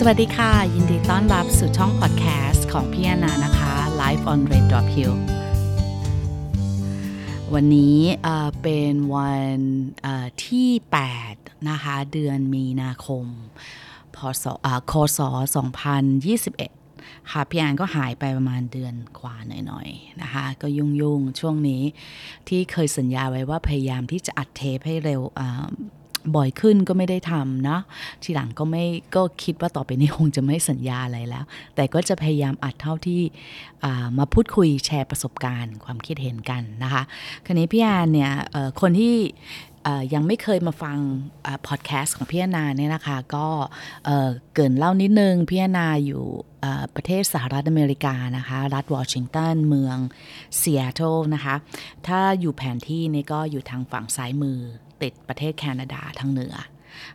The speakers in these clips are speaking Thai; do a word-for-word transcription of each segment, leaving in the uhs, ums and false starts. สวัสดีค่ะยินดีต้อนรับสู่ช่องพอดแคสต์ของพี่แอนนานะคะ Live on Red Drop Hill วันนี้เป็นวันที่แปดนะคะเดือนมีนาคมพ.ศ. ค.ศ. สองพันยี่สิบเอ็ดค่ะพี่แอนก็หายไปประมาณเดือนกว่าหน่อยๆนะคะก็ยุ่งๆช่วงนี้ที่เคยสัญญาไว้ว่าพยายามที่จะอัดเทปให้เร็วบ่อยขึ้นก็ไม่ได้ทำนะทีหลังก็ไม่ก็คิดว่าต่อไปนี้คงจะไม่สัญญาอะไรแล้วแต่ก็จะพยายามอัดเท่าที่มาพูดคุยแชร์ประสบการณ์ความคิดเห็นกันนะคะคราวนี้พี่แอนเนี่ยคนที่ยังไม่เคยมาฟังพอดแคสต์ของพี่แอนนาเนี่ยนะคะก็เกริ่นเล่านิดนึงพี่แอนนาอยู่ประเทศสหรัฐอเมริกานะคะรัฐวอชิงตันเมืองซีแอตเทิลนะคะถ้าอยู่แผนที่นี่ก็อยู่ทางฝั่งซ้ายมือติดประเทศแคนาดาทางเหนือ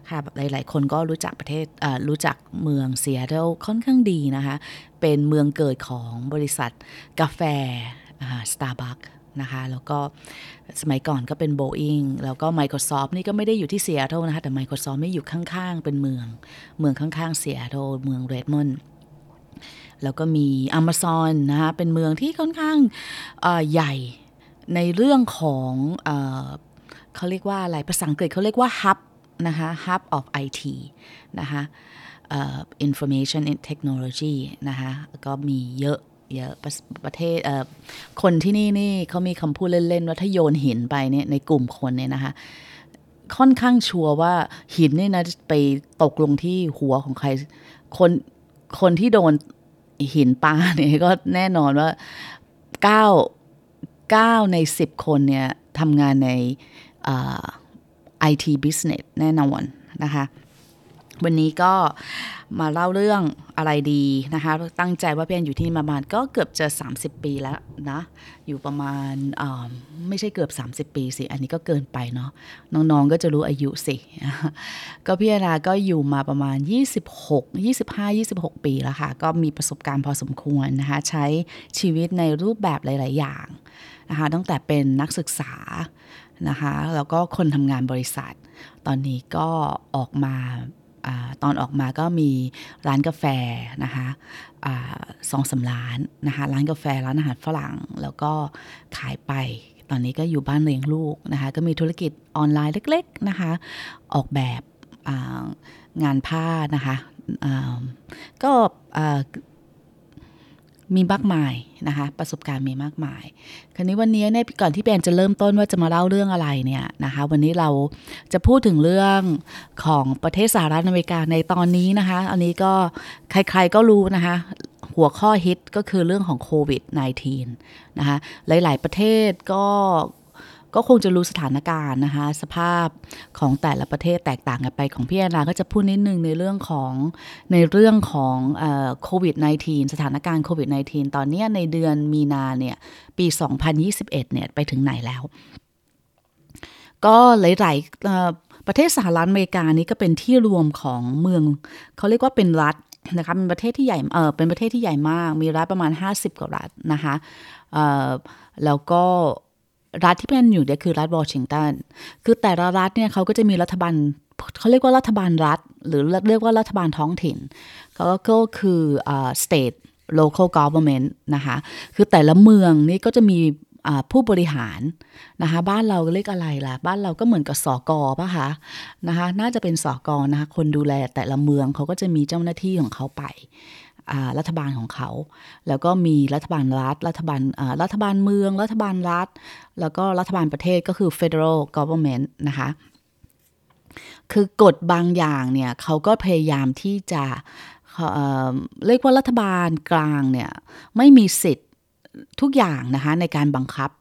ค่ะหลายๆคนก็รู้จักประเทศรู้จักเมืองซีแอตเทิลค่อนข้างดีนะคะเป็นเมืองเกิดของบริษัทกาแฟ Starbucksนะคะแล้วก็สมัยก่อนก็เป็น Boeing แล้วก็ Microsoft นี่ก็ไม่ได้อยู่ที่ Seattle นะคะแต่ Microsoft ไม่อยู่ข้างๆเป็นเมืองเมืองข้างๆ Seattle เมือง Redmond แล้วก็มี Amazon นะคะเป็นเมืองที่ค่อนข้างใหญ่ในเรื่องของเอ่อเขาเรียกว่าอะไรภาษาอังกฤษเขาเรียกว่า Hub นะคะ Hub of ไอ ที นะคะเอ่อ Information and Technology นะคะก็มีเยอะประเทศคนที่นี่นี่เขามีคำพูดเล่นๆว่าถ้าโยนหินไปเนี่ยในกลุ่มคนเนี่ยนะคะค่อนข้างชัวร์ว่าหินเนี่ยนะไปตกลงที่หัวของใครคนคนที่โดนหินปาเนี่ยก็แน่นอนว่าเก้าเก้าในสิบคนเนี่ยทำงานในไอทีบิสเนสแน่นอนนะคะวันนี้ก็มาเล่าเรื่องอะไรดีนะคะตั้งใจว่าพี่แอนอยู่ที่นี่ประมาณก็เกือบจะสามสิบปีแล้วนะอยู่ประมาณไม่ใช่เกือบสามสิบปีสิอันนี้ก็เกินไปเนาะน้องๆก็จะรู้อายุสิก็พี่แอนนาก็อยู่มาประมาณยี่สิบหก ยี่สิบห้า ยี่สิบหกปีแล้วค่ะก็มีประสบการณ์พอสมควรนะคะใช้ชีวิตในรูปแบบหลายๆอย่างนะคะตั้งแต่เป็นนักศึกษานะคะแล้วก็คนทำงานบริษัทตอนนี้ก็ออกมาตอนออกมาก็มีร้านกาแฟนะคะสองสามร้านนะคะร้านกาแฟร้านอาหารฝรั่งแล้วก็ขายไปตอนนี้ก็อยู่บ้านเลี้ยงลูกนะคะก็มีธุรกิจออนไลน์เล็กๆนะคะออกแบบงานผ้านะคะก็มีมากมายนะคะประสบการณ์มีมากมายคราวนี้วันนี้เนี่ยก่อนที่แบรนด์จะเริ่มต้นว่าจะมาเล่าเรื่องอะไรเนี่ยนะคะวันนี้เราจะพูดถึงเรื่องของประเทศสหรัฐอเมริกาในตอนนี้นะคะอันนี้ก็ใครๆก็รู้นะคะหัวข้อฮิตก็คือเรื่องของโควิด สิบเก้า นะคะหลายๆประเทศก็ก็คงจะรู้สถานการณ์นะคะสภาพของแต่ละประเทศแตกต่างกันไปของพี่แอนนาก็จะพูดนิดนึงในเรื่องของในเรื่องของเอ่อโควิด สิบเก้า สถานการณ์โควิด สิบเก้า ตอนนี้ในเดือนมีนาเนี่ยปีสองพันยี่สิบเอ็ดเนี่ยไปถึงไหนแล้วก็หลายๆเอ่อประเทศสหรัฐอเมริกานี้ก็เป็นที่รวมของเมืองเขาเรียกว่าเป็นรัฐนะคะเป็นประเทศที่ใหญ่เอ่อเป็นประเทศที่ใหญ่มากมีรัฐประมาณห้าสิบกว่ารัฐนะคะเอ่อแล้วก็รัฐที่เป็นอยู่เนี่ยคือรัฐวอชิงตันคือแต่ละรัฐเนี่ยเขาก็จะมีรัฐบาลเขาเรียกว่ารัฐบาลรัฐหรือเรียกว่ารัฐบาลท้องถิ่นเขาก็คือเอ่อ state local government นะคะคือแต่ละเมืองนี่ก็จะมีผู้บริหารนะคะบ้านเราเรียกอะไรล่ะบ้านเราก็เหมือนกับสก.ป่ะคะนะคะน่าจะเป็นสก.นะคะคนดูแลแต่ละเมืองเขาก็จะมีเจ้าหน้าที่ของเขาไปรัฐบาลของเขาแล้วก็มีรัฐบาลรัฐรัฐบาลรัฐบาลเมืองรัฐบาลรัฐแล้วก็รัฐบาลประเทศก็คือ federal government นะคะคือกฎบางอย่างเนี่ยเขาก็พยายามที่จะเอ่อเรียกว่ารัฐบาลกลางเนี่ยไม่มีสิทธิ์ทุกอย่างนะคะในการบังคับ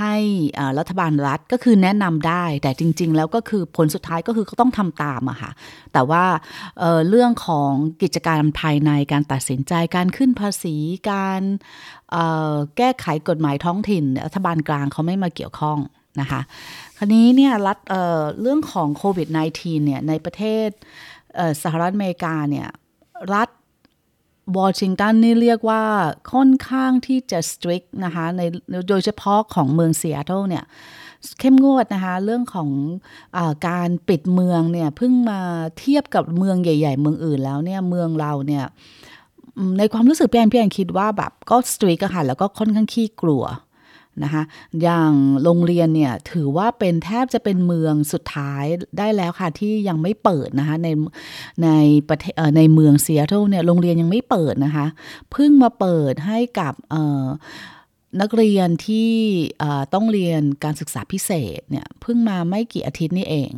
ให้รัฐบาลรัฐก็คือแนะนำได้แต่จริงๆแล้วก็คือผลสุดท้ายก็คือก็ต้องทำตามอะค่ะแต่ว่า เอ่อ เรื่องของกิจการภายในการตัดสินใจการขึ้นภาษีการแก้ไขกฎหมายท้องถิ่นรัฐบาลกลางเขาไม่มาเกี่ยวข้องนะคะคราวนี้เนี่ยรัฐ เอ่อ เรื่องของโควิด สิบเก้า เนี่ยในประเทศสหรัฐอเมริกาเนี่ยรัฐ วอชิงตันนี่เรียกว่าค่อนข้างที่จะ strict นะคะในโดยเฉพาะของเมืองซีแอตเทิลเนี่ยเข้มงวดนะคะเรื่องของเอ่อการปิดเมืองเนี่ยเพิ่งมาเทียบกับเมืองใหญ่ๆเมืองอื่นแล้วเนี่ยเมืองเราเนี่ยในความรู้สึกพี่แอนพี่แอนคิดว่าแบบก็ strict อะค่ะแล้วก็ค่อนข้างขี้กลัวนะคะอย่างโรงเรียนเนี่ยถือว่าเป็นแทบจะเป็นเมืองสุดท้ายได้แล้วค่ะที่ยังไม่เปิดนะคะในในประเทศในเมืองซีแอตเทิลเนี่ยโรงเรียนยังไม่เปิดนะคะเพิ่งมาเปิดให้กับเอ่อนักเรียนที่ต้องเรียนการศึกษาพิเศษเนี่ยเพิ่งมาไม่กี่อาทิตย์นี่เอง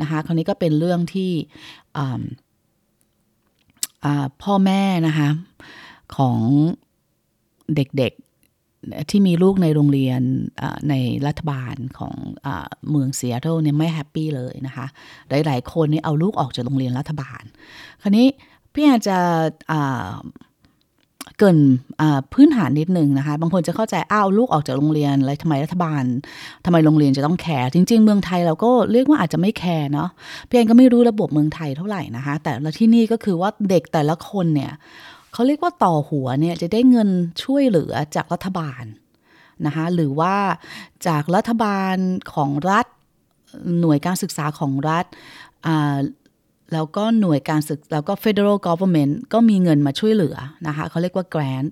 นะคะคราวนี้ก็เป็นเรื่องที่พ่อแม่นะคะของเด็กๆที่มีลูกในโรงเรียนในรัฐบาลของเมืองซีแอตเทิลเนี่ยไม่แฮปปี้เลยนะคะหลายๆคนนี่เอาลูกออกจากโรงเรียนรัฐบาลคราวนี้พี่อาจจะเกินพื้นฐานนิดนึงนะคะบางคนจะเข้าใจอ้าวลูกออกจากโรงเรียนอะไรทำไมรัฐบาลทำไมโรงเรียนจะต้องแคร์จริงๆเมืองไทยเราก็เรียกว่าอาจจะไม่แคร์เนาะพี่แอนก็ไม่รู้ระบบเมืองไทยเท่าไหร่นะคะแต่ที่นี่ก็คือว่าเด็กแต่ละคนเนี่ยเขาเรียกว่าต่อหัวเนี่ยจะได้เงินช่วยเหลือจากรัฐบาลนะคะหรือว่าจากรัฐบาลของรัฐหน่วยการศึกษาของรัฐแล้วก็หน่วยการศึกแล้วก็ Federal Government ก็มีเงินมาช่วยเหลือนะคะเขาเรียกว่า Grant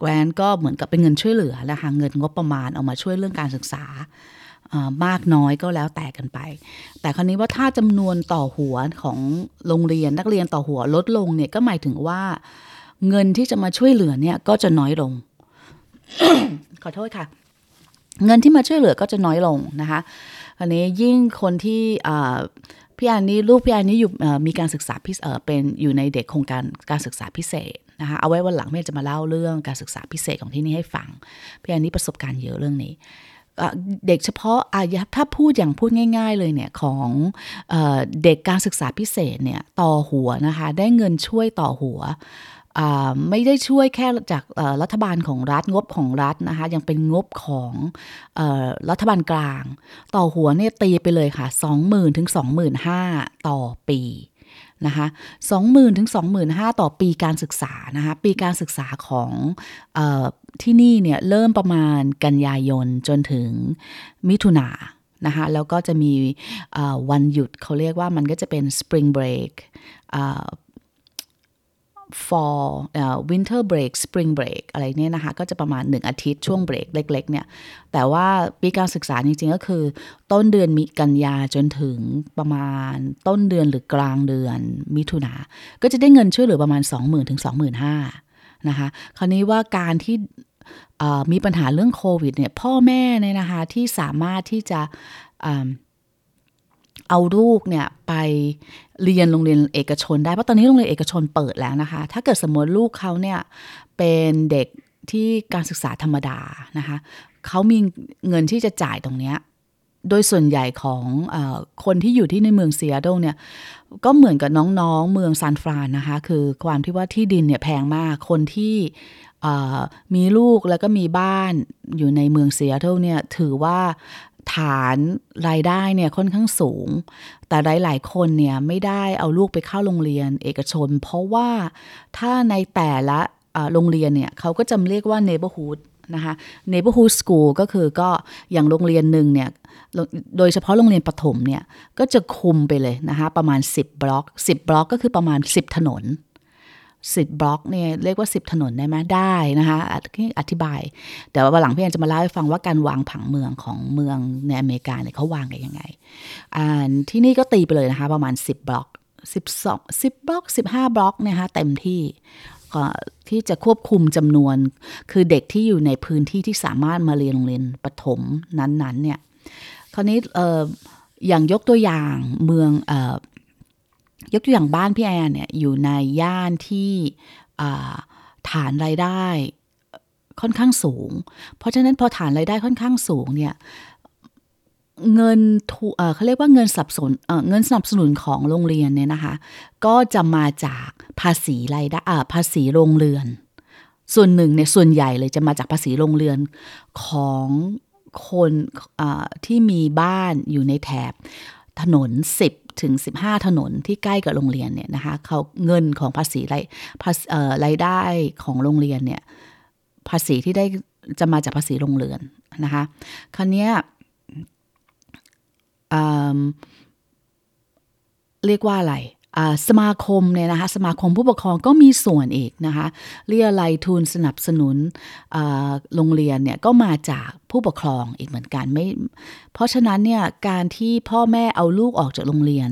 Grant ก็เหมือนกับเป็นเงินช่วยเหลือนะคะเงินงบประมาณเอามาช่วยเรื่องการศึกษามากน้อยก็แล้วแต่กันไปแต่คราวนี้ว่าถ้าจำนวนต่อหัวของโรงเรียนนักเรียนต่อหัวลดลงเนี่ยก็หมายถึงว่าเงินที่จะมาช่วยเหลือเนี่ยก็จะน้อยลง ขอโทษค่ะเงินที่มาช่วยเหลือก็จะน้อยลงนะคะอันนี้ยิ่งคนที่พี่อันนี้ลูกพี่อันนี้อยู่มีการศึกษาพิเศษเป็นอยู่ในเด็กโครงการการศึกษาพิเศษนะคะเอาไว้วันหลังแม่จะมาเล่าเรื่องการศึกษาพิเศษของที่นี่ให้ฟังพี่อันนี้ประสบการณ์เยอะเรื่องนี้เด็กเฉพาะถ้าพูดอย่างพูดง่ายๆเลยเนี่ยของเด็กการศึกษาพิเศษเนี่ยต่อหัวนะคะได้เงินช่วยต่อหัวไม่ได้ช่วยแค่จากรัฐบาลของรัฐงบของรัฐนะคะยังเป็นงบของรัฐบาลกลางต่อหัวเนี่ยตีไปเลยค่ะ สองหมื่น ถึง สองหมื่นห้าพัน ต่อปีนะคะ สองหมื่น ถึง สองหมื่นห้าพัน ต่อปีการศึกษานะคะปีการศึกษาของเอ่อที่นี่เนี่ยเริ่มประมาณกันยายนจนถึงมิถุนายนนะคะแล้วก็จะมีวันหยุดเขาเรียกว่ามันก็จะเป็น Spring Break fall เอ่อ winter break spring break อะไรเนี่ยนะคะก็จะประมาณหนึ่งอาทิตย์ช่วงเบรกเล็กๆเนี่ยแต่ว่าปีการศึกษาจริงๆก็คือต้นเดือนกันยาจนถึงประมาณต้นเดือนหรือกลางเดือนมิถุนาก็จะได้เงินช่วยเหลือประมาณ สองหมื่น ถึง สองหมื่นห้าพัน นะคะคราวนี้ว่าการที่เอ่อมีปัญหาเรื่องโควิดเนี่ยพ่อแม่เนี่ยนะคะที่สามารถที่จะเอ่อเอาลูกเนี่ยไปเรียนโรงเรียนเอกชนได้เพราะตอนนี้โรงเรียนเอกชนเปิดแล้วนะคะถ้าเกิดสมมติลูกเขาเนี่ยเป็นเด็กที่การศึกษาธรรมดานะคะเขามีเงินที่จะจ่ายตรงเนี้ยโดยส่วนใหญ่ของเอ่อคนที่อยู่ที่ในเมืองซีแอตเทิลเนี่ยก็เหมือนกับน้องๆเมืองซานฟรานนะคะคือความที่ว่าที่ดินเนี่ยแพงมากคนที่เอ่อมีลูกแล้วก็มีบ้านอยู่ในเมืองซีแอตเทิลเนี่ยถือว่าฐานรายได้เนี่ยค่อนข้างสูงแต่หลายๆคนเนี่ยไม่ได้เอาลูกไปเข้าโรงเรียนเอกชนเพราะว่าถ้าในแต่ละโรงเรียนเนี่ยเขาก็จะเรียกว่า neighborhood นะคะ neighborhood school ก็คือก็อย่างโรงเรียนหนึ่งเนี่ยโดยเฉพาะโรงเรียนประถมเนี่ยก็จะคุมไปเลยนะคะประมาณสิบบล็อกสิบบล็อกก็คือประมาณสิบถนนสิบบล็อกเนี่ยเรียกว่าสิบถนนได้ไหมได้นะคะอธิบายแต่ว่าวันหลังพี่แอนจะมาเล่าให้ฟังว่าการวางผังเมืองของเมืองในอเมริกาเนี่ยเขาวางกันยังไงที่นี่ก็ตีไปเลยนะคะประมาณสิบบล็อกสิบสอง สิบบล็อกสิบห้าบล็อกนะคะเต็มที่ที่จะควบคุมจำนวนคือเด็กที่อยู่ในพื้นที่ที่สามารถมาเรียนโรงเรียนประถมนั้นๆเนี่ยคราวนี้เอ่ออย่างยกตัวอย่างเมืองเอ่อยกตัวอย่างบ้านพี่แอนเนี่ยอยู่ในย่านที่ฐานรายได้ค่อนข้างสูงเพราะฉะนั้นพอฐานรายได้ค่อนข้างสูงเนี่ยเงินเขาเรียกว่าเงินสนับสนุนเงินสนับสนุนของโรงเรียนเนี่ยนะคะก็จะมาจากภาษีรายได้ภาษีโรงเรือนส่วนหนึ่งเนี่ยส่วนใหญ่เลยจะมาจากภาษีโรงเรือนของคนที่มีบ้านอยู่ในแถบถนนสิบ ถึงสิบห้าถนนที่ใกล้กับโรงเรียนเนี่ยนะคะเขาเงินของภาษีรายเอ่อรายได้ของโรงเรียนเนี่ยภาษีที่ได้จะมาจากภาษีโรงเรือนนะคะคราวเนี้ยเอ่อเรียกว่าอะไรสมาคมเนี่ยนะคะสมาคมผู้ปกครองก็มีส่วนอีกนะคะเรียลัยทุนสนับสนุนโรงเรียนเนี่ยก็มาจากผู้ปกครองอีกเหมือนกันไม่เพราะฉะนั้นเนี่ยการที่พ่อแม่เอาลูกออกจากโรงเรียน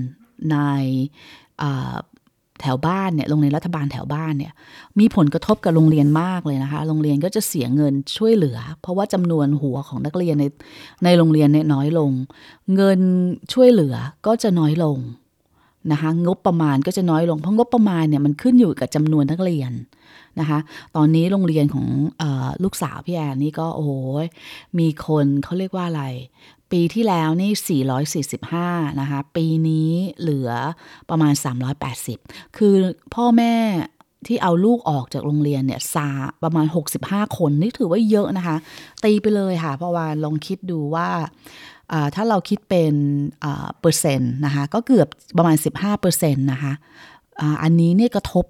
ในแถวบ้านเนี่ยโรงเรียนรัฐบาลแถวบ้านเนี่ยมีผลกระทบกับโรงเรียนมากเลยนะคะโรงเรียนก็จะเสียเงินช่วยเหลือเพราะว่าจำนวนหัวของนักเรียนในในโรงเรียนเนี่ยน้อยลงเงินช่วยเหลือก็จะน้อยลงนะคะงบประมาณก็จะน้อยลงเพราะงบประมาณเนี่ยมันขึ้นอยู่กับจำนวนนักเรียนนะคะตอนนี้โรงเรียนของเอ่อลูกสาวพี่แอนนี่ก็โอ้โหมีคนเขาเรียกว่าอะไรปีที่แล้วนี่สี่ร้อยสี่สิบห้านะคะปีนี้เหลือประมาณสามร้อยแปดสิบคือพ่อแม่ที่เอาลูกออกจากโรงเรียนเนี่ยซาประมาณหกสิบห้าคนนี่ถือว่าเยอะนะคะตีไปเลยค่ะเพราะว่าลองคิดดูว่าถ้าเราคิดเป็นเปอร์เซ็นต์นะคะก็เกือบประมาณ สิบห้าเปอร์เซ็นต์ นะคะอันนี้เนี่ยกระทบ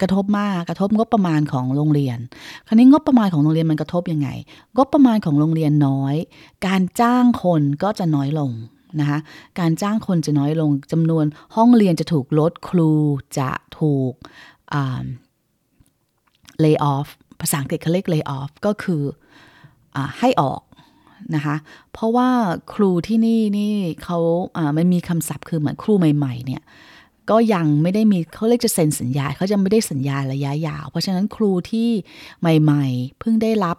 กระทบมากกระทบงบประมาณของโรงเรียนคราวนี้งบประมาณของโรงเรียนมันกระทบยังไงงบประมาณของโรงเรียนน้อยการจ้างคนก็จะน้อยลงนะคะการจ้างคนจะน้อยลงจำนวนห้องเรียนจะถูกลดครูจะถูกlay off ภาษาอังกฤษเขาเรียก lay off ก็คือให้ออกนะคะเพราะว่าครูที่นี่นี่เขาอ่ามันมีคำศัพท์คือเหมือนครูใหม่ๆเนี่ยก็ยังไม่ได้มีเขาเรียกจะเซ็นสัญญาเขาจะไม่ได้สัญญาระยะยาวเพราะฉะนั้นครูที่ใหม่ๆเพิ่งได้รับ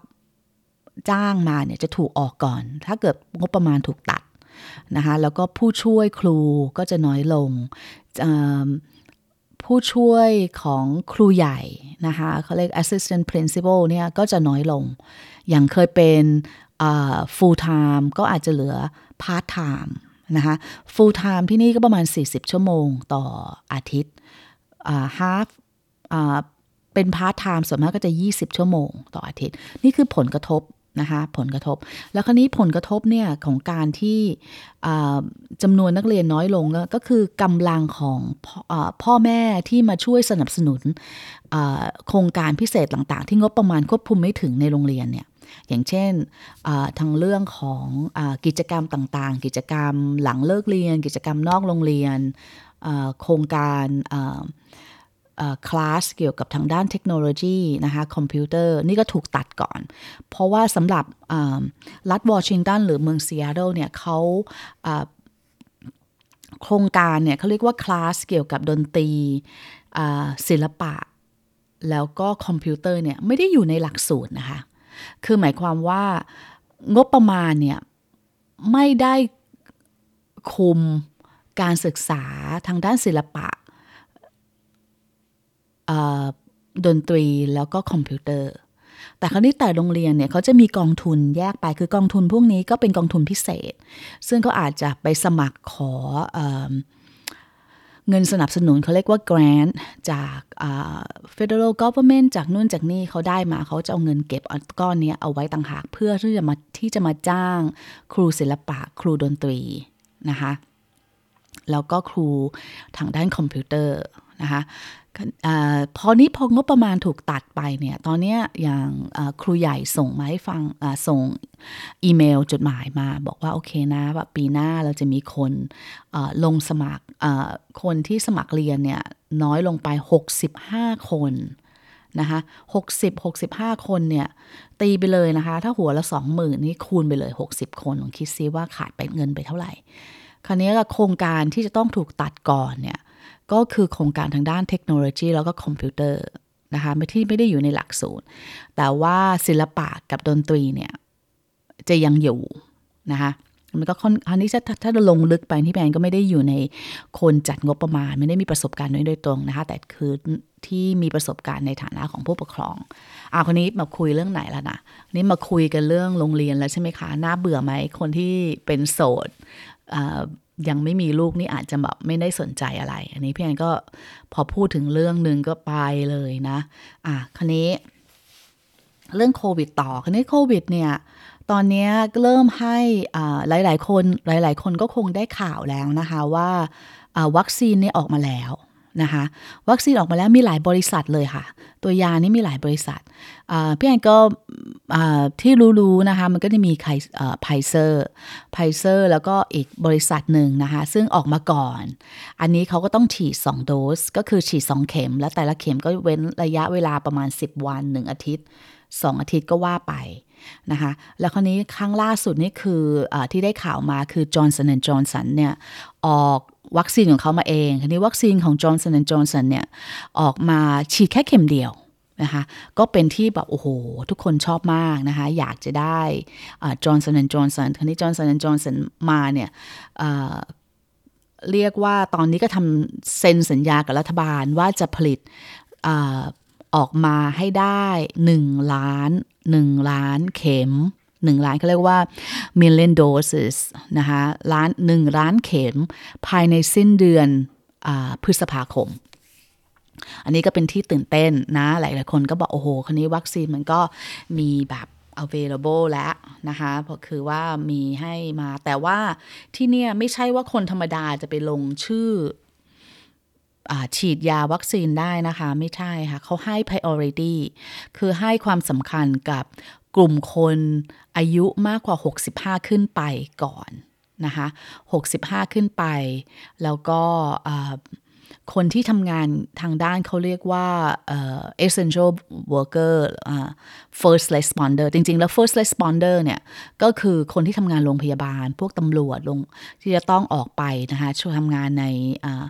จ้างมาเนี่ยจะถูกออกก่อนถ้าเกิดงบประมาณถูกตัดนะคะแล้วก็ผู้ช่วยครูก็จะน้อยลงผู้ช่วยของครูใหญ่นะคะเขาเรียก assistant principal เนี่ยก็จะน้อยลงอย่างเคยเป็นUh, full time ก็อาจจะเหลือ part time นะคะ full time ที่นี่ก็ประมาณสี่สิบชั่วโมงต่ออาทิตย์ uh, half uh, เป็น part time ส่วนมากก็จะยี่สิบชั่วโมงต่ออาทิตย์นี่คือผลกระทบนะคะผลกระทบแล้วคราวนี้ผลกระทบเนี่ยของการที่ uh, จำนวนนักเรียนน้อยลงก็คือกำลังของพ uh, พ่อแม่ที่มาช่วยสนับสนุน uh, โครงการพิเศษต่างๆที่งบประมาณควบคุมไม่ถึงในโรงเรียนเนี่ยอย่างเช่นทางเรื่องของกิจกรรมต่างๆกิจกรรมหลังเลิกเรียนกิจกรรมนอกโรงเรียนโครงการคลาสเกี่ยวกับทางด้านเทคโนโลยีนะคะคอมพิวเตอร์นี่ก็ถูกตัดก่อนเพราะว่าสำหรับรัฐวอชิงตันหรือเมืองซีแอตเทิลเนี่ยเขาโครงการเนี่ยเขาเรียกว่าคลาสเกี่ยวกับดนตรีศิลปะแล้วก็คอมพิวเตอร์เนี่ยไม่ได้อยู่ในหลักสูตรนะคะคือหมายความว่างบประมาณเนี่ยไม่ได้คุมการศึกษาทางด้านศิลปะดนตรีแล้วก็คอมพิวเตอร์แต่คราวนี้แต่โรงเรียนเนี่ยเขาจะมีกองทุนแยกไปคือกองทุนพวกนี้ก็เป็นกองทุนพิเศษซึ่งเขาอาจจะไปสมัครขอเงินสนับสนุนเขาเรียกว่า grant จากอ่า federal government จากนู่นจากนี่เขาได้มาเขาจะเอาเงินเก็บก้อนนี้เอาไว้ต่างหากเพื่อที่จะมาที่จะมาจ้างครูศิลปะครูดนตรีนะคะแล้วก็ครูทางด้านคอมพิวเตอร์นะคะอ่าพอนี้พองบประมาณถูกตัดไปเนี่ยตอนนี้อย่างครูใหญ่ส่งมาให้ฟังส่งอีเมลจดหมายมาบอกว่าโอเคนะแบบปีหน้าเราจะมีคนลงสมัครคนที่สมัครเรียนเนี่ยน้อยลงไปหกสิบห้าคนนะคะหกสิบ หกสิบห้าคนเนี่ยตีไปเลยนะคะถ้าหัวละ สองหมื่น นี่คูณไปเลยหกสิบคนลองคิดซิว่าขาดไปเงินไปเท่าไหร่คราวนี้โครงการที่จะต้องถูกตัดก่อนเนี่ยก็คือโครงการทางด้านเทคโนโลยีแล้วก็คอมพิวเตอร์นะคะที่ไม่ได้อยู่ในหลักสูตรแต่ว่าศิลปะกับดนตรีเนี่ยจะยังอยู่นะคะมันก็ค่อนอันนี้ถ้าถ้าลงลึกไปที่แบรนด์ก็ไม่ได้อยู่ในคนจัดงบประมาณไม่ได้มีประสบการณ์โดยตรงนะคะแต่คือที่มีประสบการณ์ในฐานะของผู้ปกครองอ่ะคนนี้มาคุยเรื่องไหนแล้วนะนี่มาคุยกันเรื่องโรงเรียนแล้วใช่ไหมคะน่าเบื่อไหมคนที่เป็นโสดยังไม่มีลูกนี่อาจจะแบบไม่ได้สนใจอะไรอันนี้พี่แอนก็พอพูดถึงเรื่องนึงก็ไปเลยนะอ่ะคราวนี้เรื่องโควิดต่อคราวนี้โควิดเนี่ย ตอนนี้เริ่มให้หลายๆคนหลายๆคนก็คงได้ข่าวแล้วนะคะว่าวัคซีนนี่ออกมาแล้วนะคะวัคซีนออกมาแล้วมีหลายบริษัทเลยค่ะตัวยานี่มีหลายบริษัทพี่แอนก็ที่รู้ๆนะคะมันก็จะมีไพเซอร์ไพเซอร์แล้วก็อีกบริษัทหนึ่งนะคะซึ่งออกมาก่อนอันนี้เขาก็ต้องฉีดสองโดสก็คือฉีดสองเข็มแล้วแต่ละเข็มก็เว้นระยะเวลาประมาณสิบวันหนึ่งอาทิตย์สองอาทิตย์ก็ว่าไปนะคะแล้วคราวนี้ครั้งล่าสุดนี่คือที่ได้ข่าวมาคือ Johnson แอนด์ Johnson เนี่ยออกวัคซีนของเขามาเองคราวนี้วัคซีนของ Johnson แอนด์ Johnson เนี่ยออกมาฉีดแค่เข็มเดียวนะคะก็เป็นที่แบบโอ้โหทุกคนชอบมากนะคะอยากจะได้เอ่อ Johnson แอนด์ Johnson คราวนี้ Johnson แอนด์ Johnson มาเนี่ยเอ่อเรียกว่าตอนนี้ก็ทำเซ็นสัญญากับรัฐบาลว่าจะผลิตเอ่อออกมาให้ได้หนึ่งล้านหนึ่งล้านเข็มหนึ่งล้านเขาเรียกว่า million doses นะคะล้านหนึ่งล้านเข็มภายในสิ้นเดือนอ่าพฤษภาคมอันนี้ก็เป็นที่ตื่นเต้นนะหลายๆคนก็บอกโอ้โหคราวนี้วัคซีนมันก็มีแบบ available แล้วนะคะเพราะคือว่ามีให้มาแต่ว่าที่เนี่ยไม่ใช่ว่าคนธรรมดาจะไปลงชื่อฉีดยาวัคซีนได้นะคะไม่ใช่ค่ะเขาให้ priority คือให้ความสำคัญกับกลุ่มคนอายุมากกว่าหกสิบห้าขึ้นไปก่อนนะคะหกสิบห้าขึ้นไปแล้วก็คนที่ทำงานทางด้านเขาเรียกว่า uh, essential worker uh, first responder จริงๆแล้ว first responder เนี่ยก็คือคนที่ทำงานโรงพยาบาลพวกตำรวจลงที่จะต้องออกไปนะคะช่วยทำงานใน uh,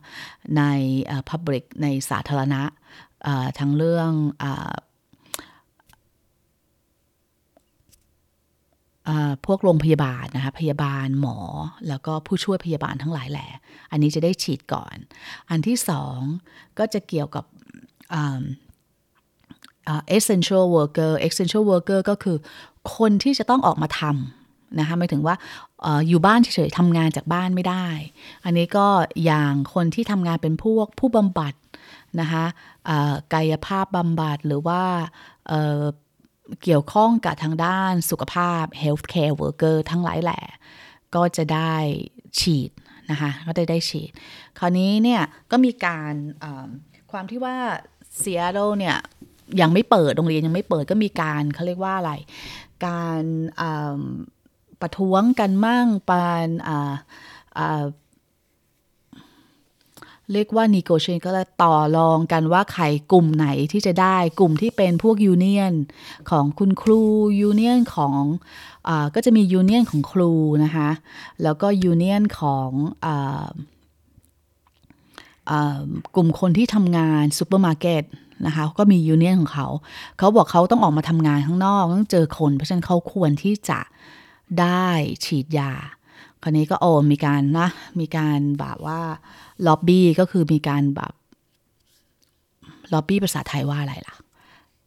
ใน uh, public ในสาธารณะ uh, ทั้งเรื่อง uh, uh, พวกโรงพยาบาลนะคะพยาบาลหมอแล้วก็ผู้ช่วยพยาบาลทั้งหลายแหละอันนี้จะได้ฉีดก่อนอันที่สองก็จะเกี่ยวกับ uh, uh, essential worker essential worker ก็คือคนที่จะต้องออกมาทำนะคะหมายถึงว่า uh, อยู่บ้านเฉยๆทำงานจากบ้านไม่ได้อันนี้ก็อย่างคนที่ทำงานเป็นพวกผู้บำบัดนะคะ uh, กายภาพบำบัดหรือว่า uh, เกี่ยวข้องกับทางด้านสุขภาพ healthcare worker ทั้งหลายแหละก็จะได้ฉีดนะคะก็ได้ได้ฉีดคราวนี้เนี่ยก็มีการความที่ว่าซีแอตเทิลเนี่ยยังไม่เปิดโรงเรียนยังไม่เปิดก็มีการเขาเรียกว่าอะไรการประท้วงกันมั่งปานเรียกว่า negotiation ก็แล้วต่อรองกันว่าใครกลุ่มไหนที่จะได้กลุ่มที่เป็นพวกยูเนียนของคุณครูยูเนียนของอ่าก็จะมียูเนียนของครูนะคะแล้วก็ยูเนียนของอ่าอ่ากลุ่มคนที่ทำงานซุปเปอร์มาร์เก็ตนะคะก็มียูเนียนของเขาเขาบอกเขาต้องออกมาทำงานข้างนอกต้องเจอคนเพราะฉะนั้นเขาควรที่จะได้ฉีดยาคราวนี้ก็โอ้มีการนะมีการแบบว่าล็อบบี้ก็คือมีการแบบล็อบบี้ภาษาไทยว่าอะไรล่ะ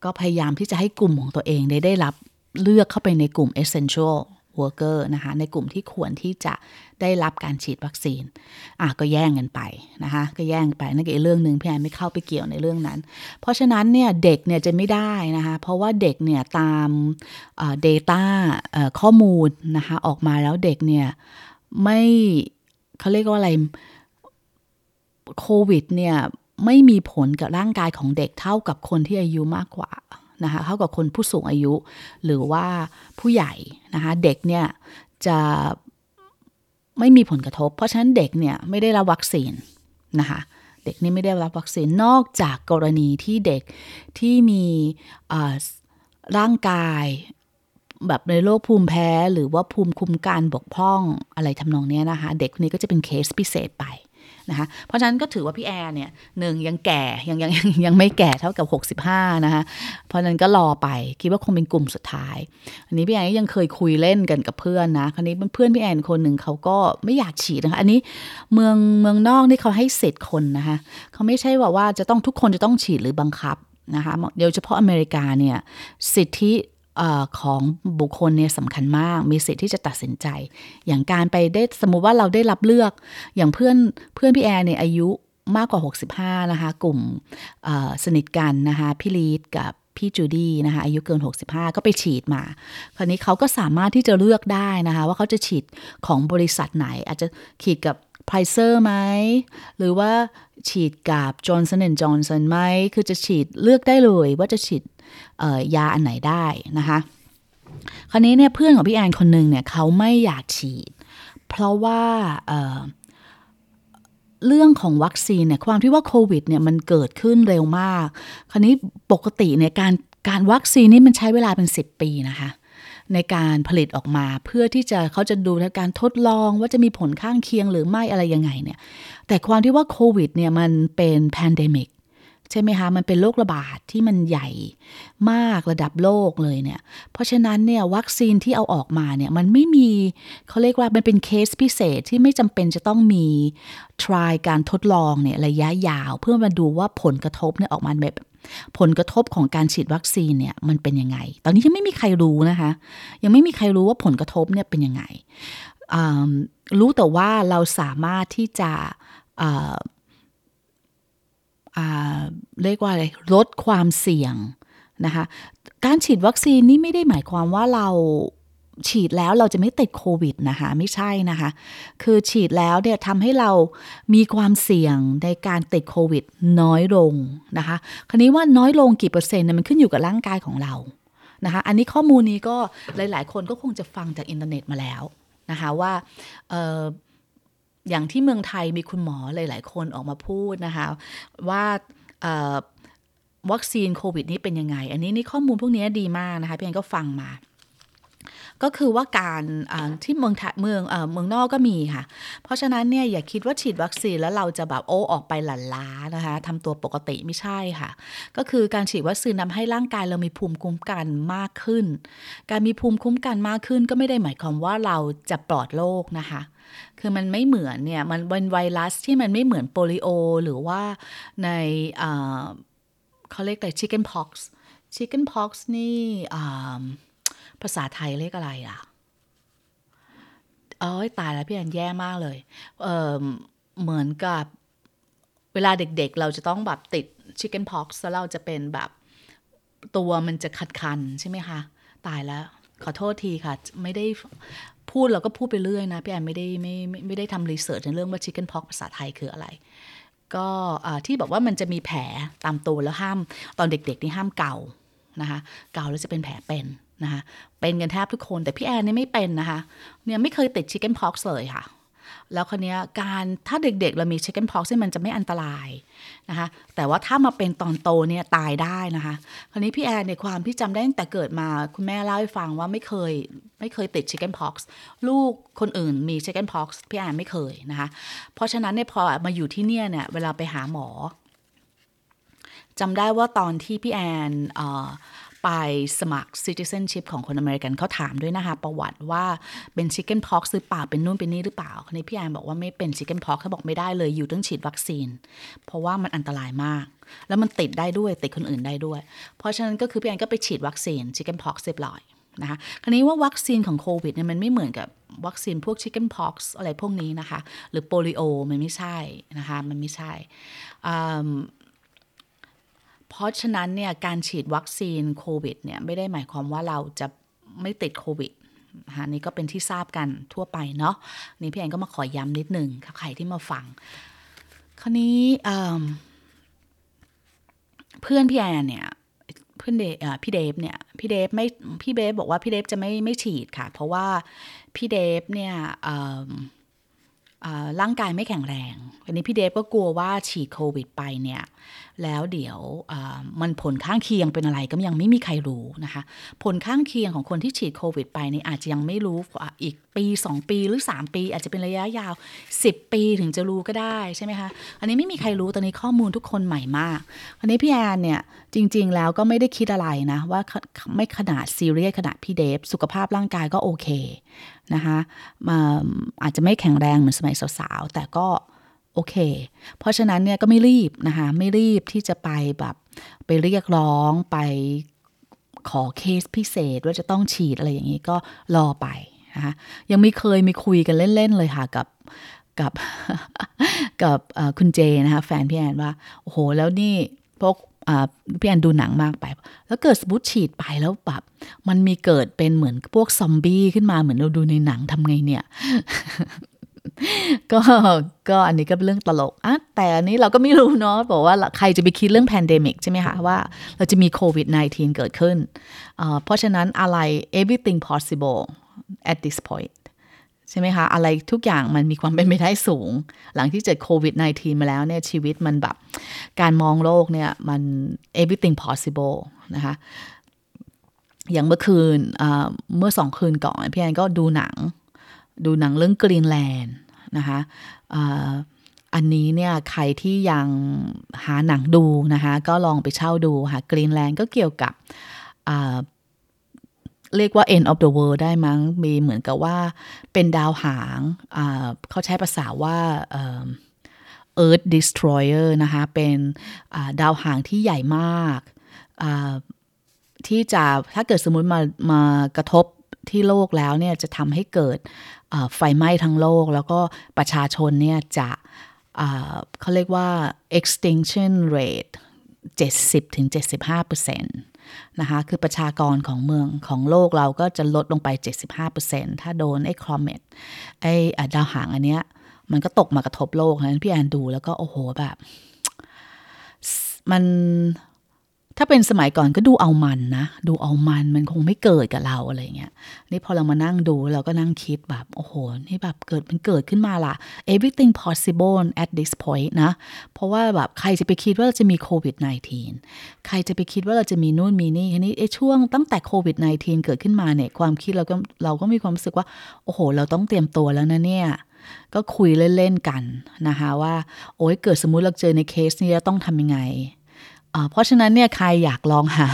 ก็พยายามที่จะให้กลุ่มของตัวเองได้ได้รับเลือกเข้าไปในกลุ่ม essential worker นะคะในกลุ่มที่ควรที่จะได้รับการฉีดวัคซีนอ่ะก็แย่งกันไปนะคะก็แย่งไปนั่นก็อีกเรื่องนึงพี่แอนไม่เข้าไปเกี่ยวในเรื่องนั้นเพราะฉะนั้นเนี่ยเด็กเนี่ยจะไม่ได้นะคะเพราะว่าเด็กเนี่ยตามเอ่อ data เอ่อข้อมูลนะคะออกมาแล้วเด็กเนี่ยไม่เขาเรียกว่าอะไรโควิดเนี่ยไม่มีผลกับร่างกายของเด็กเท่ากับคนที่อายุมากกว่านะคะเท่ากับคนผู้สูงอายุหรือว่าผู้ใหญ่นะคะเด็กเนี่ยจะไม่มีผลกระทบเพราะฉะนั้นเด็กเนี่ยไม่ได้รับวัคซีนนะคะเด็กนี่ไม่ได้รับวัคซีนนอกจากกรณีที่เด็กที่มีร่างกายแบบในโรคภูมิแพ้หรือว่าภูมิคุ้มกันบกพร่องอะไรทำนองนี้นะคะเด็กนี้ก็จะเป็นเคสพิเศษไปนะคะเพราะฉะนั้นก็ถือว่าพี่แอร์เนี่ยหนึ่งยังแก่ยังยังยังไม่แก่เท่ากับหกสิบห้านะคะเพราะนั้นก็รอไปคิดว่าคงเป็นกลุ่มสุดท้ายอันนี้พี่แอร์ยังเคยคุยเล่นกันกับเพื่อนนะคราวนี้เพื่อนพี่แอร์คนหนึ่งเขาก็ไม่อยากฉีดนะคะอันนี้เมืองเมืองนอกนี่เขาให้เศษคนนะคะเขาไม่ใช่ว่าว่าจะต้องทุกคนจะต้องฉีดหรือบังคับนะคะโดยเฉพาะอเมริกาเนี่ยสิทธิของบุคคลเนี่ยสำคัญมากมีสิทธิ์ที่จะตัดสินใจอย่างการไปได้สมมุติว่าเราได้รับเลือกอย่างเพื่อนเพื่อนพี่แอร์เนี่ยอายุมากกว่าหกสิบห้านะคะกลุ่มสนิทกันนะคะพี่ลีดกับ พี่จูดี้นะคะอายุเกินหกสิบห้าก็ไปฉีดมาคราวนี้เขาก็สามารถที่จะเลือกได้นะคะว่าเขาจะฉีดของบริษัทไหนอาจจะฉีดกับไพรเซอร์ไหมหรือว่าฉีดกับ Johnson แอนด์ Johnson ไหมคือจะฉีดเลือกได้เลยว่าจะฉีดยาอันไหนได้นะคะคราวนี้เนี่ยเพื่อนของพี่แอนคนนึงเนี่ยเขาไม่อยากฉีดเพราะว่าเรื่องของวัคซีนเนี่ยความที่ว่าโควิดเนี่ยมันเกิดขึ้นเร็วมากคราวนี้ปกติเนี่ยการการวัคซีนนี่มันใช้เวลาเป็นสิบปีนะคะในการผลิตออกมาเพื่อที่จะเขาจะดูการทดลองว่าจะมีผลข้างเคียงหรือไม่อะไรยังไงเนี่ยแต่ความที่ว่าโควิดเนี่ยมันเป็นแพนเดมิกใช่ไหมคะมันเป็นโรคระบาด ท, ที่มันใหญ่มากระดับโลกเลยเนี่ยเพราะฉะนั้นเนี่ยวัคซีนที่เอาออกมาเนี่ยมันไม่มีเขาเรียกว่ามันเป็นเคสพิเศษที่ไม่จำเป็นจะต้องมี try การทดลองเนี่ยระยะยาวเพื่อมาดูว่าผลกระทบเนี่ยออกมาแบบผลกระทบของการฉีดวัคซีนเนี่ยมันเป็นยังไงตอนนี้ยังไม่มีใครรู้นะคะยังไม่มีใครรู้ว่าผลกระทบเนี่ยเป็นยังไงรู้แต่ว่าเราสามารถที่จะเรียกว่าอะไรลดความเสี่ยงนะคะการฉีดวัคซีนนี่ไม่ได้หมายความว่าเราฉีดแล้วเราจะไม่ติดโควิดนะคะไม่ใช่นะคะคือฉีดแล้วเนี่ยทำให้เรามีความเสี่ยงในการติดโควิดน้อยลงนะคะคราวนี้ว่าน้อยลงกี่เปอร์เซ็นต์เนี่ยมันขึ้นอยู่กับร่างกายของเรานะคะอันนี้ข้อมูลนี้ก็หลายๆคนก็คงจะฟังจากอินเทอร์เน็ตมาแล้วนะคะว่าเอ่ออย่างที่เมืองไทยมีคุณหมอหลายๆคนออกมาพูดนะคะว่าวัคซีนโควิดนี้เป็นยังไงอันนี้นี่ข้อมูลพวกนี้ดีมากนะคะพี่แอนก็ฟังมาก็คือว่าการที่เมืองเมืองเมืองนอกก็มีค่ะเพราะฉะนั้นเนี่ยอย่าคิดว่าฉีดวัคซีนแล้วเราจะแบบโอ้ออกไปหลั่นล้านะคะทำตัวปกติไม่ใช่ค่ะก็คือการฉีดวัคซีนทำให้ร่างกายเรามีภูมิคุ้มกันมากขึ้นการมีภูมิคุ้มกันมากขึ้นก็ไม่ได้หมายความว่าเราจะปลอดโรคนะคะคือมันไม่เหมือนเนี่ยมันเป็นไวรัสที่มันไม่เหมือนโปลิโอหรือว่าในเขาเรียกแต่ชิคเก้นพ็อกซ์ชิคเก้นพ็อกซ์นี่ภาษาไทยเรียกอะไรล่ะอ๋อตายแล้วพี่อันแย่มากเลยเอ่อเหมือนกับเวลาเด็กๆเราจะต้องแบบติด chicken pox แล้วเราจะเป็นแบบตัวมันจะคันๆใช่ไหมคะตายแล้วขอโทษทีค่ะไม่ได้พูดเราก็พูดไปเรื่อยนะพี่อันไม่ได้ไม่ไม่ไม่ได้ทำรีเสิร์ชในเรื่องว่า chicken pox ภาษาไทยคืออะไรก็ที่บอกว่ามันจะมีแผลตามตัวแล้วห้ามตอนเด็กๆนี่ห้ามเกานะคะเกาแล้วจะเป็นแผลเป็นนะคะเป็นกันแทบทุกคนแต่พี่แอนนี่ไม่เป็นนะคะเนี่ยไม่เคยติด chicken pox เลยค่ะแล้วคนนี้การถ้าเด็กๆเรามี chicken pox เนี่ยมันจะไม่อันตรายนะคะแต่ว่าถ้ามาเป็นตอนโตเนี่ยตายได้นะคะคนนี้พี่แอนในความที่จำได้ตั้งแต่เกิดมาคุณแม่เล่าให้ฟังว่าไม่เคยไม่เคยติด chicken pox ลูกคนอื่นมี chicken pox พี่แอนไม่เคยนะคะเพราะฉะนั้นเนี่ยพอมาอยู่ที่เนี่ยเนี่ยเวลาไปหาหมอจำได้ว่าตอนที่พี่แอนเอ่อไปสมัคร citizenship ของคนอเมริกันเขาถามด้วยนะคะประวัติว่าเป็น chicken pox หรือเปล่าเป็นนู่นเป็นนี่หรือเปล่าคนนี้พี่แอนบอกว่าไม่เป็น chicken pox เขาบอกไม่ได้เลยอยู่ต้องฉีดวัคซีนเพราะว่ามันอันตรายมากแล้วมันติดได้ด้วยติดคนอื่นได้ด้วยเพราะฉะนั้นก็คือพี่แอนก็ไปฉีดวัคซีน chicken pox เรียบร้อยนะคะคราวนี้ว่าวัคซีนของโควิดเนี่ยมันไม่เหมือนกับวัคซีนพวก chicken pox อะไรพวกนี้นะคะหรือโปลิโอมันไม่ใช่นะคะมันไม่ใช่เพราะฉะนั้นเนี่ยการฉีดวัคซีนโควิดเนี่ยไม่ได้หมายความว่าเราจะไม่ติดโควิดนะคะนี่ก็เป็นที่ทราบกันทั่วไปเนาะนี่พี่แอนก็มาขอย้ำนิดนึงค่ะใครที่มาฟังคราวนี้เอ่อเพื่อนพี่แอนเนี่ยเพื่อนเดฟพี่เดฟเนี่ยพี่เดฟไม่พี่เดฟบอกว่าพี่เดฟจะไม่ไม่ฉีดค่ะเพราะว่าพี่เดฟเนี่ยเอ่อร่างกายไม่แข็งแรงอันนี้พี่เดฟก็กลัวว่าฉีดโควิดไปเนี่ยแล้วเดี๋ยวมันผลข้างเคียงเป็นอะไรก็ยังไม่มีใครรู้นะคะผลข้างเคียงของคนที่ฉีดโควิดไปเนี่ยอาจจะยังไม่รู้อีกปีสองปีหรือสามปีอาจจะเป็นระยะยาวสิบปีถึงจะรู้ก็ได้ใช่ไหมคะอันนี้ไม่มีใครรู้ตอนนี้ข้อมูลทุกคนใหม่มากอันนี้พี่แอนเนี่ยจริงๆแล้วก็ไม่ได้คิดอะไรนะว่าไม่ขนาดซีเรียสขนาดพี่เดฟสุขภาพร่างกายก็โอเคนะคะอาจจะไม่แข็งแรงเหมือนสมัยสาวๆแต่ก็โอเคเพราะฉะนั้นเนี่ยก็ไม่รีบนะคะไม่รีบที่จะไปแบบไปเรียกร้องไปขอเคสพิเศษว่าจะต้องฉีดอะไรอย่างนี้ก็รอไปนะคะยังไม่เคยมีคุยกันเล่นๆเลยค่ะกับกับกับคุณเจนะคะแฟนพี่แอนว่าโอ้โหแล้วนี่พวก พี่แอนดูหนังมากไปแล้วเกิดสมมุติฉีดไปแล้วแบบมันมีเกิดเป็นเหมือนพวกซอมบี้ขึ้นมาเหมือนเราดูในหนังทำไงเนี่ย ก็ก็อันนี้ก็เป็นเรื่องตลกอ่ะแต่อันนี้เราก็ไม่รู้เนาะบอกว่าใครจะไปคิดเรื่องแพนเดมิกใช่ไหมคะว่าเราจะมีโควิดสิบเก้า เกิดขึ้นเอ่อเพราะฉะนั้นอะไร everything possible at this point ใช่ไหมคะอะไรทุกอย่างมันมีความเป็นไปได้สูงหลังที่เจอโควิดสิบเก้า มาแล้วเนี่ยชีวิตมันแบบการมองโลกเนี่ยมัน everything possible นะคะอย่างเมื่อคืนเอ่อเมื่อสองคืนก่อนพี่แอนก็ดูหนังดูหนังเรื่องกรีนแลนด์นะคะอันนี้เนี่ยใครที่ยังหาหนังดูนะคะก็ลองไปเช่าดูค่ะกรีนแลนด์ก็เกี่ยวกับเรียกว่า end of the world ได้มั้งมีเหมือนกับว่าเป็นดาวหางเขาใช้ภาษาว่า earth destroyer นะคะเป็นดาวหางที่ใหญ่มากที่จะถ้าเกิดสมมุติมามากระทบที่โลกแล้วเนี่ยจะทำให้เกิดไฟไหม้ทั้งโลกแล้วก็ประชาชนเนี่ยจะเขาเรียกว่า extinction rate เจ็ดสิบถึงเจ็ดสิบห้าเปอร์เซ็นต์ นะคะคือประชากรของเมืองของโลกเราก็จะลดลงไป เจ็ดสิบห้าเปอร์เซ็นต์ ถ้าโดนไอ้ comet ไอ้ดาวหางอันเนี้ยมันก็ตกมากระทบโลกนะพี่แอนดูแล้วก็โอ้โหแบบมันถ้าเป็นสมัยก่อนก็ดูเอามันนะดูเอามันมันคงไม่เกิดกับเราอะไรเงี้ยนี่พอเรามานั่งดูเราก็นั่งคิดแบบโอ้โหนี่แบบเกิดมันเกิดขึ้นมาล่ะ everything possible at this point นะเพราะว่าแบบใครจะไปคิดว่าเราจะมีโควิดสิบเก้า ใครจะไปคิดว่าเราจะมีนู่นมีนี่ทีนี้ไอ้ช่วงตั้งแต่โควิดสิบเก้า เกิดขึ้นมาเนี่ยความคิดเราก็เราก็มีความรู้สึกว่าโอ้โหเราต้องเตรียมตัวแล้วนะเนี่ยก็คุยเล่นๆกันนะคะว่าโอ้ยเกิดสมมุติเราเจอในเคสนี้เราต้องทำยังไงเพราะฉะนั้นเนี่ยใครอยากลองหา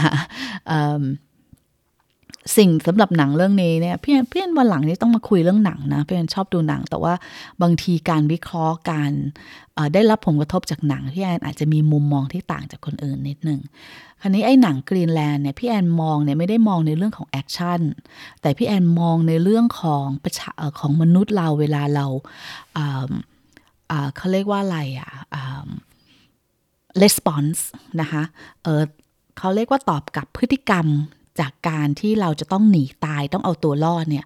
สิ่งสำหรับหนังเรื่องนี้เนี่ยเพื่อนเพื่อนวันหลังนี้ต้องมาคุยเรื่องหนังนะเพื่อนชอบดูหนังแต่ว่าบางทีการวิเคราะห์การได้รับผลกระทบจากหนังพี่แอนอาจจะมีมุมมองที่ต่างจากคนอื่นนิดนึงคราวนี้ไอ้หนังกรีนแลนด์เนี่ยพี่แอนมองเนี่ยไม่ได้มองในเรื่องของแอคชั่นแต่พี่แอนมองในเรื่องของประชาของมนุษย์เราเวลาเราเขาเรียกว่าอะไรอ่ะresponse นะคะเออเขาเรียกว่าตอบกับพฤติกรรมจากการที่เราจะต้องหนีตายต้องเอาตัวรอดเนี่ย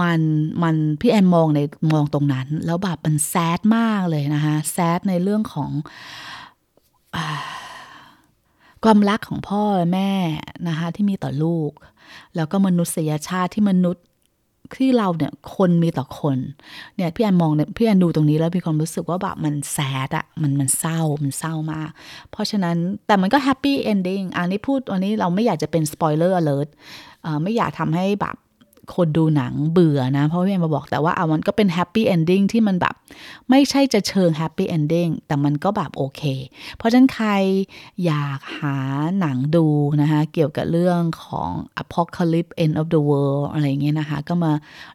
มันมันพี่แอนมองในมองตรงนั้นแล้วแบบมันแซดมากเลยนะคะแซดในเรื่องของความรักของพ่อแม่นะคะที่มีต่อลูกแล้วก็มนุษยชาติที่มนุษย์ที่เราเนี่ยคนมีต่อคนเนี่ยพี่แอนมองเนี่ยพี่แอนดูตรงนี้แล้วมีความรู้สึกว่าแบบมันแซดอะมันมันเศร้ามันเศร้ามากเพราะฉะนั้นแต่มันก็แฮปปี้เอนดิ้งอันนี้พูดวันนี้เราไม่อยากจะเป็นสปอยเลอร์อเลิร์ทไม่อยากทำให้แบบคนดูหนังเบื่อนะเพราะพี่แอนมาบอกแต่ว่าเอามันก็เป็นแฮปปี้เอนดิ้งที่มันแบบไม่ใช่จะเชิงแฮปปี้เอนดิ้งแต่มันก็แบบโอเคเพราะฉะนั้นใครอยากหาหนังดูนะคะเกี่ยวกับเรื่องของ Apocalypse End of the World อะไรอย่างเงี้ยนะคะก็มา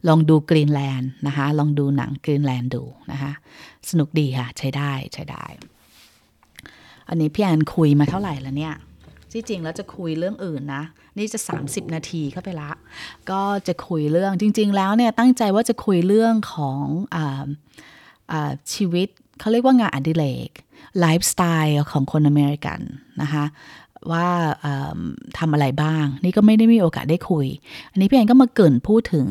ลองดู Greenland นะคะลองดูหนัง Greenland ดูนะคะสนุกดีค่ะใช้ได้ใช้ได้อันนี้พี่แอนคุยมาเท่าไหร่แล้วเนี่ยที่จริงแล้วจะคุยเรื่องอื่นนะนี่จะสามสิบนาทีเข้าไปละก็จะคุยเรื่องจริงๆแล้วเนี่ยตั้งใจว่าจะคุยเรื่องของอ่าอ่าชีวิตเขาเรียกว่างานอดิเรกไลฟ์สไตล์ของคนอเมริกันนะคะว่าทำอะไรบ้างนี่ก็ไม่ได้มีโอกาสได้คุยอันนี้พี่แอนก็มาเกริ่นพูดถึง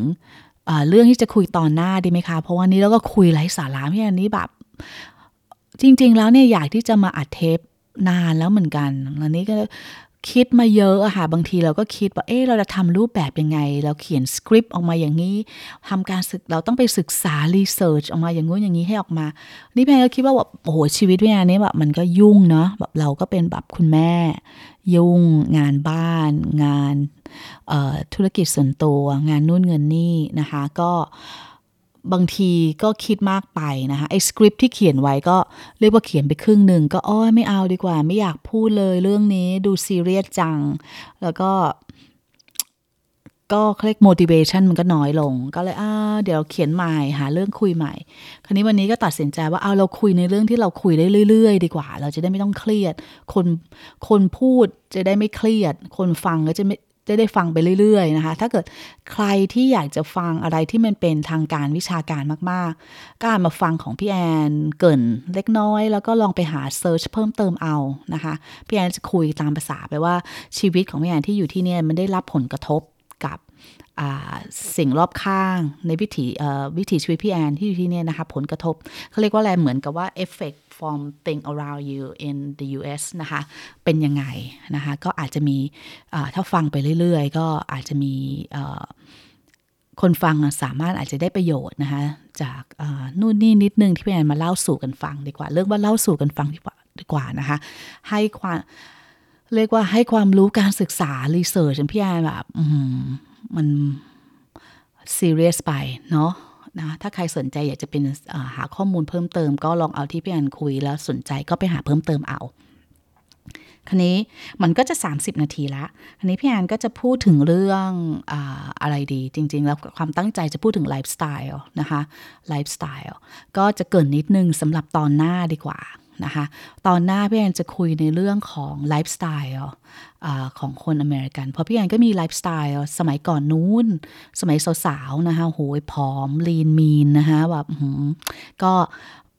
เรื่องที่จะคุยตอนหน้าดีไหมคะเพราะว่านี้เราก็คุยไร้สาระพี่แอนนี่แบบจริงๆแล้วเนี่ยอยากที่จะมาอัดเทปนานแล้วเหมือนกันอันนี้ก็คิดมาเยอะอะค่ะบางทีเราก็คิดว่าเอ๊ะเราจะทำรูปแบบยังไงเราเขียนสคริปต์ออกมาอย่างนี้ทำการศึกเราต้องไปศึกษารีเสิร์ชออกมาอย่างงู้นอย่างนี้ให้ออกมานี่แม่ก็คิดว่าแบบโอ้โหชีวิตพี่แอนนี้แบบมันก็ยุ่งเนาะแบบเราก็เป็นแบบคุณแม่ยุ่งงานบ้านงานเอ่อธุรกิจส่วนตัวงานนู่นเงินนี่นะคะก็บางทีก็คิดมากไปนะคะไอ้สคริปต์ที่เขียนไว้ก็เรียกว่าเขียนไปครึ่งนึงก็อ้อไม่เอาดีกว่าไม่อยากพูดเลยเรื่องนี้ดูซีเรียสจังแล้วก็ก็เรียก motivation มันก็น้อยลงก็เลยอ้าเดี๋ยวเขียนใหม่หาเรื่องคุยใหม่คราวนี้วันนี้ก็ตัดสินใจว่าเอาเราคุยในเรื่องที่เราคุยได้เรื่อยๆดีกว่าเราจะได้ไม่ต้องเครียดคนคนพูดจะได้ไม่เครียดคนฟังก็จะไม่ ได้ได้ฟังไปเรื่อยๆนะคะถ้าเกิดใครที่อยากจะฟังอะไรที่มันเป็นทางการวิชาการมากๆการมาฟังของพี่แอนเกินเล็กน้อยแล้วก็ลองไปหาเซิร์ชเพิ่มเติมเอานะคะพี่แอนจะคุยตามภาษาไปว่าชีวิตของพี่แอนที่อยู่ที่เนี่ยมันได้รับผลกระทบกับสิ่งรอบข้างในวิถีวิถีชีวิตพี่แอนที่อยู่ที่เนี่ยนะคะผลกระทบเขาเรียกว่าอะไรเหมือนกับว่า effect from thing around you in the ยู เอส นะคะเป็นยังไงนะคะก็อาจจะมีถ้าฟังไปเรื่อยๆก็อาจจะมีคนฟังสามารถอาจจะได้ประโยชน์นะคะจากนู่นนี่นิดนึงที่พี่แอนมาเล่าสู่กันฟังดีกว่าเรื่องว่าเล่าสู่กันฟังดีกว่านะคะให้ความเรียกว่าให้ความรู้การศึกษารีเสิร์ชพี่แอนแบบมันซีเรียสไปเนาะนะถ้าใครสนใจอยากจะเป็นหาข้อมูลเพิ่มเติมก็ลองเอาที่พี่แอนคุยแล้วสนใจก็ไปหาเพิ่มเติมเอาคราวนี้มันก็จะสามสิบนาทีละคราวนี้พี่แอนก็จะพูดถึงเรื่องอ่าอะไรดีจริงๆแล้วความตั้งใจจะพูดถึงไลฟ์สไตล์นะคะไลฟ์สไตล์ก็จะเกินนิดนึงสำหรับตอนหน้าดีกว่านะคะตอนหน้าพี่แอนจะคุยในเรื่องของไลฟ์สไตล์ของคนอเมริกันเพราะพี่แอนก็มีไลฟ์สไตล์สมัยก่อนนู้นสมัยสาวๆนะคะโหยผอมลีนมีนนะคะแบบก็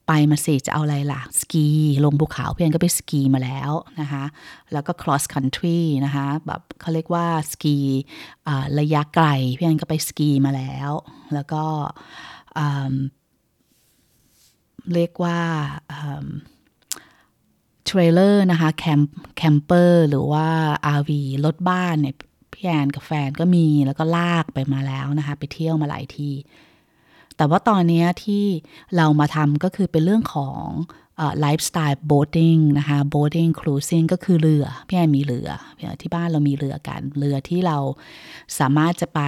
ไปมาสิจะเอาอะไรล่ะสกีลงภูเขาพี่แอนก็ไปสกีมาแล้วนะคะแล้วก็ cross country นะคะแบบเขาเรียกว่าสกีระยะไกลพี่แอนก็ไปสกีมาแล้วแล้วก็เรียกว่าเทรลเลอร์นะคะแคมป์แคมเปอร์หรือว่า อาร์ วี รถบ้านเนี่ยพี่แอนกับแฟนก็มีแล้วก็ลากไปมาแล้วนะคะไปเที่ยวมาหลายที่แต่ว่าตอนนี้ที่เรามาทำก็คือเป็นเรื่องของไลฟ์สไตล์โบ๊ทติ้งนะคะโบ๊ทติ้งครูซิ่งก็คือเรือพี่แอนมีเรือที่บ้านเรามีเรือกันเรือที่เราสามารถจะไป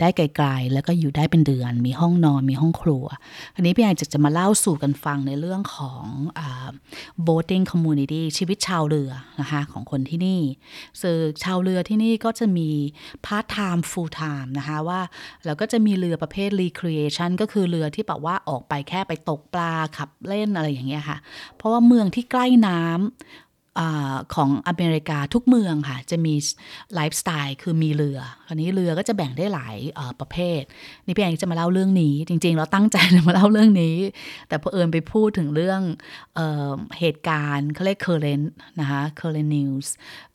ได้ไกลๆแล้วก็อยู่ได้เป็นเดือนมีห้องนอนมีห้องครัวอันนี้พี่แอนจะจะมาเล่าสู่กันฟังในเรื่องของโบ๊ทติ้งคอมมูนิตี้ชีวิตชาวเรือนะคะของคนที่นี่ซึ่งชาวเรือที่นี่ก็จะมีพาร์ทไทม์ฟูลไทม์นะคะว่าแล้วก็จะมีเรือประเภทรีครีเอชั่นก็คือเรือที่แบบว่าออกไปแค่ไปตกปลาขับเล่นอะไรอย่างเงี้ยเพราะว่าเมืองที่ใกล้น้ำของอเมริกาทุกเมืองค่ะจะมีไลฟ์สไตล์คือมีเรือคราวนี้เรือก็จะแบ่งได้หลายประเภทนี่พี่แอนจะมาเล่าเรื่องนี้จริงๆเราตั้งใจจะมาเล่าเรื่องนี้แต่เผอิญไปพูดถึงเรื่อง เอ่อ เหตุการณ์เขาเรียก current นะคะ current news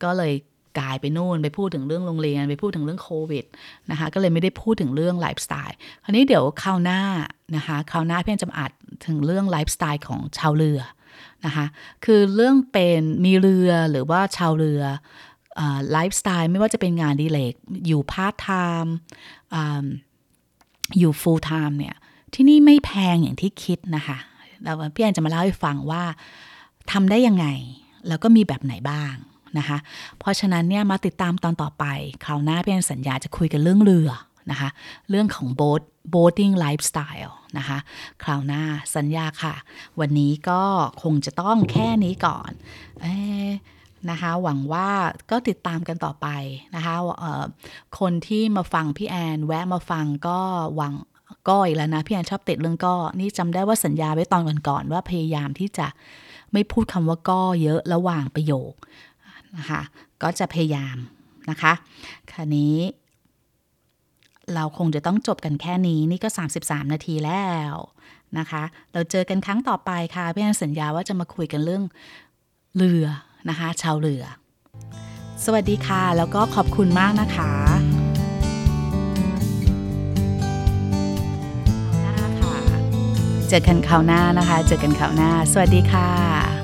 ก็เลยกายไปนู่นไปพูดถึงเรื่องโรงเรียนไปพูดถึงเรื่องโควิดนะคะก็เลยไม่ได้พูดถึงเรื่องไลฟ์สไตล์คราวนี้เดี๋ยวคราวหน้านะคะคราวหน้าพี่แอนจะมาอัดถึงเรื่องไลฟ์สไตล์ของชาวเรือนะคะคือเรื่องเป็นมีเรือหรือว่าชาวเรือไลฟ์สไตล์ไม่ว่าจะเป็นงานดีเลกอยู่พาร์ทไทม์อยู่ฟูลไทม์เนี่ยที่นี่ไม่แพงอย่างที่คิดนะคะแล้วพี่แอนจะมาเล่าให้ฟังว่าทำได้ยังไงแล้วก็มีแบบไหนบ้างนะคะเพราะฉะนั้นเนี่ยมาติดตามตอนต่อไปคราวหน้าพี่แอนสัญญาจะคุยกันเรื่องเรือนะคะเรื่องของโบ๊ทโบ๊ทติ้งไลฟ์สไตล์นะคะคราวหน้าสัญญาค่ะวันนี้ก็คงจะต้องแค่นี้ก่อนเอ๊ะนะคะหวังว่าก็ติดตามกันต่อไปนะคะคนที่มาฟังพี่แอนแวะมาฟังก็หวังก้อยแล้วนะพี่แอนชอบติดเรื่องก้อนี่จำได้ว่าสัญญาไว้ตอนก่อนๆว่าพยายามที่จะไม่พูดคำว่าก้อเยอะระหว่างประโยคนะคะก็จะพยายามนะคะคราวนี้เราคงจะต้องจบกันแค่นี้นี่ก็สามสิบสามนาทีแล้วนะคะเราเจอกันครั้งต่อไปค่ะพี่แอนสัญญาว่าจะมาคุยกันเรื่องเรือนะคะชาวเรือสวัสดีค่ะแล้วก็ขอบคุณมากนะคะคราวหน้าค่ะเจอกันคราวหน้านะคะเจอกันคราวหน้าสวัสดีค่ะ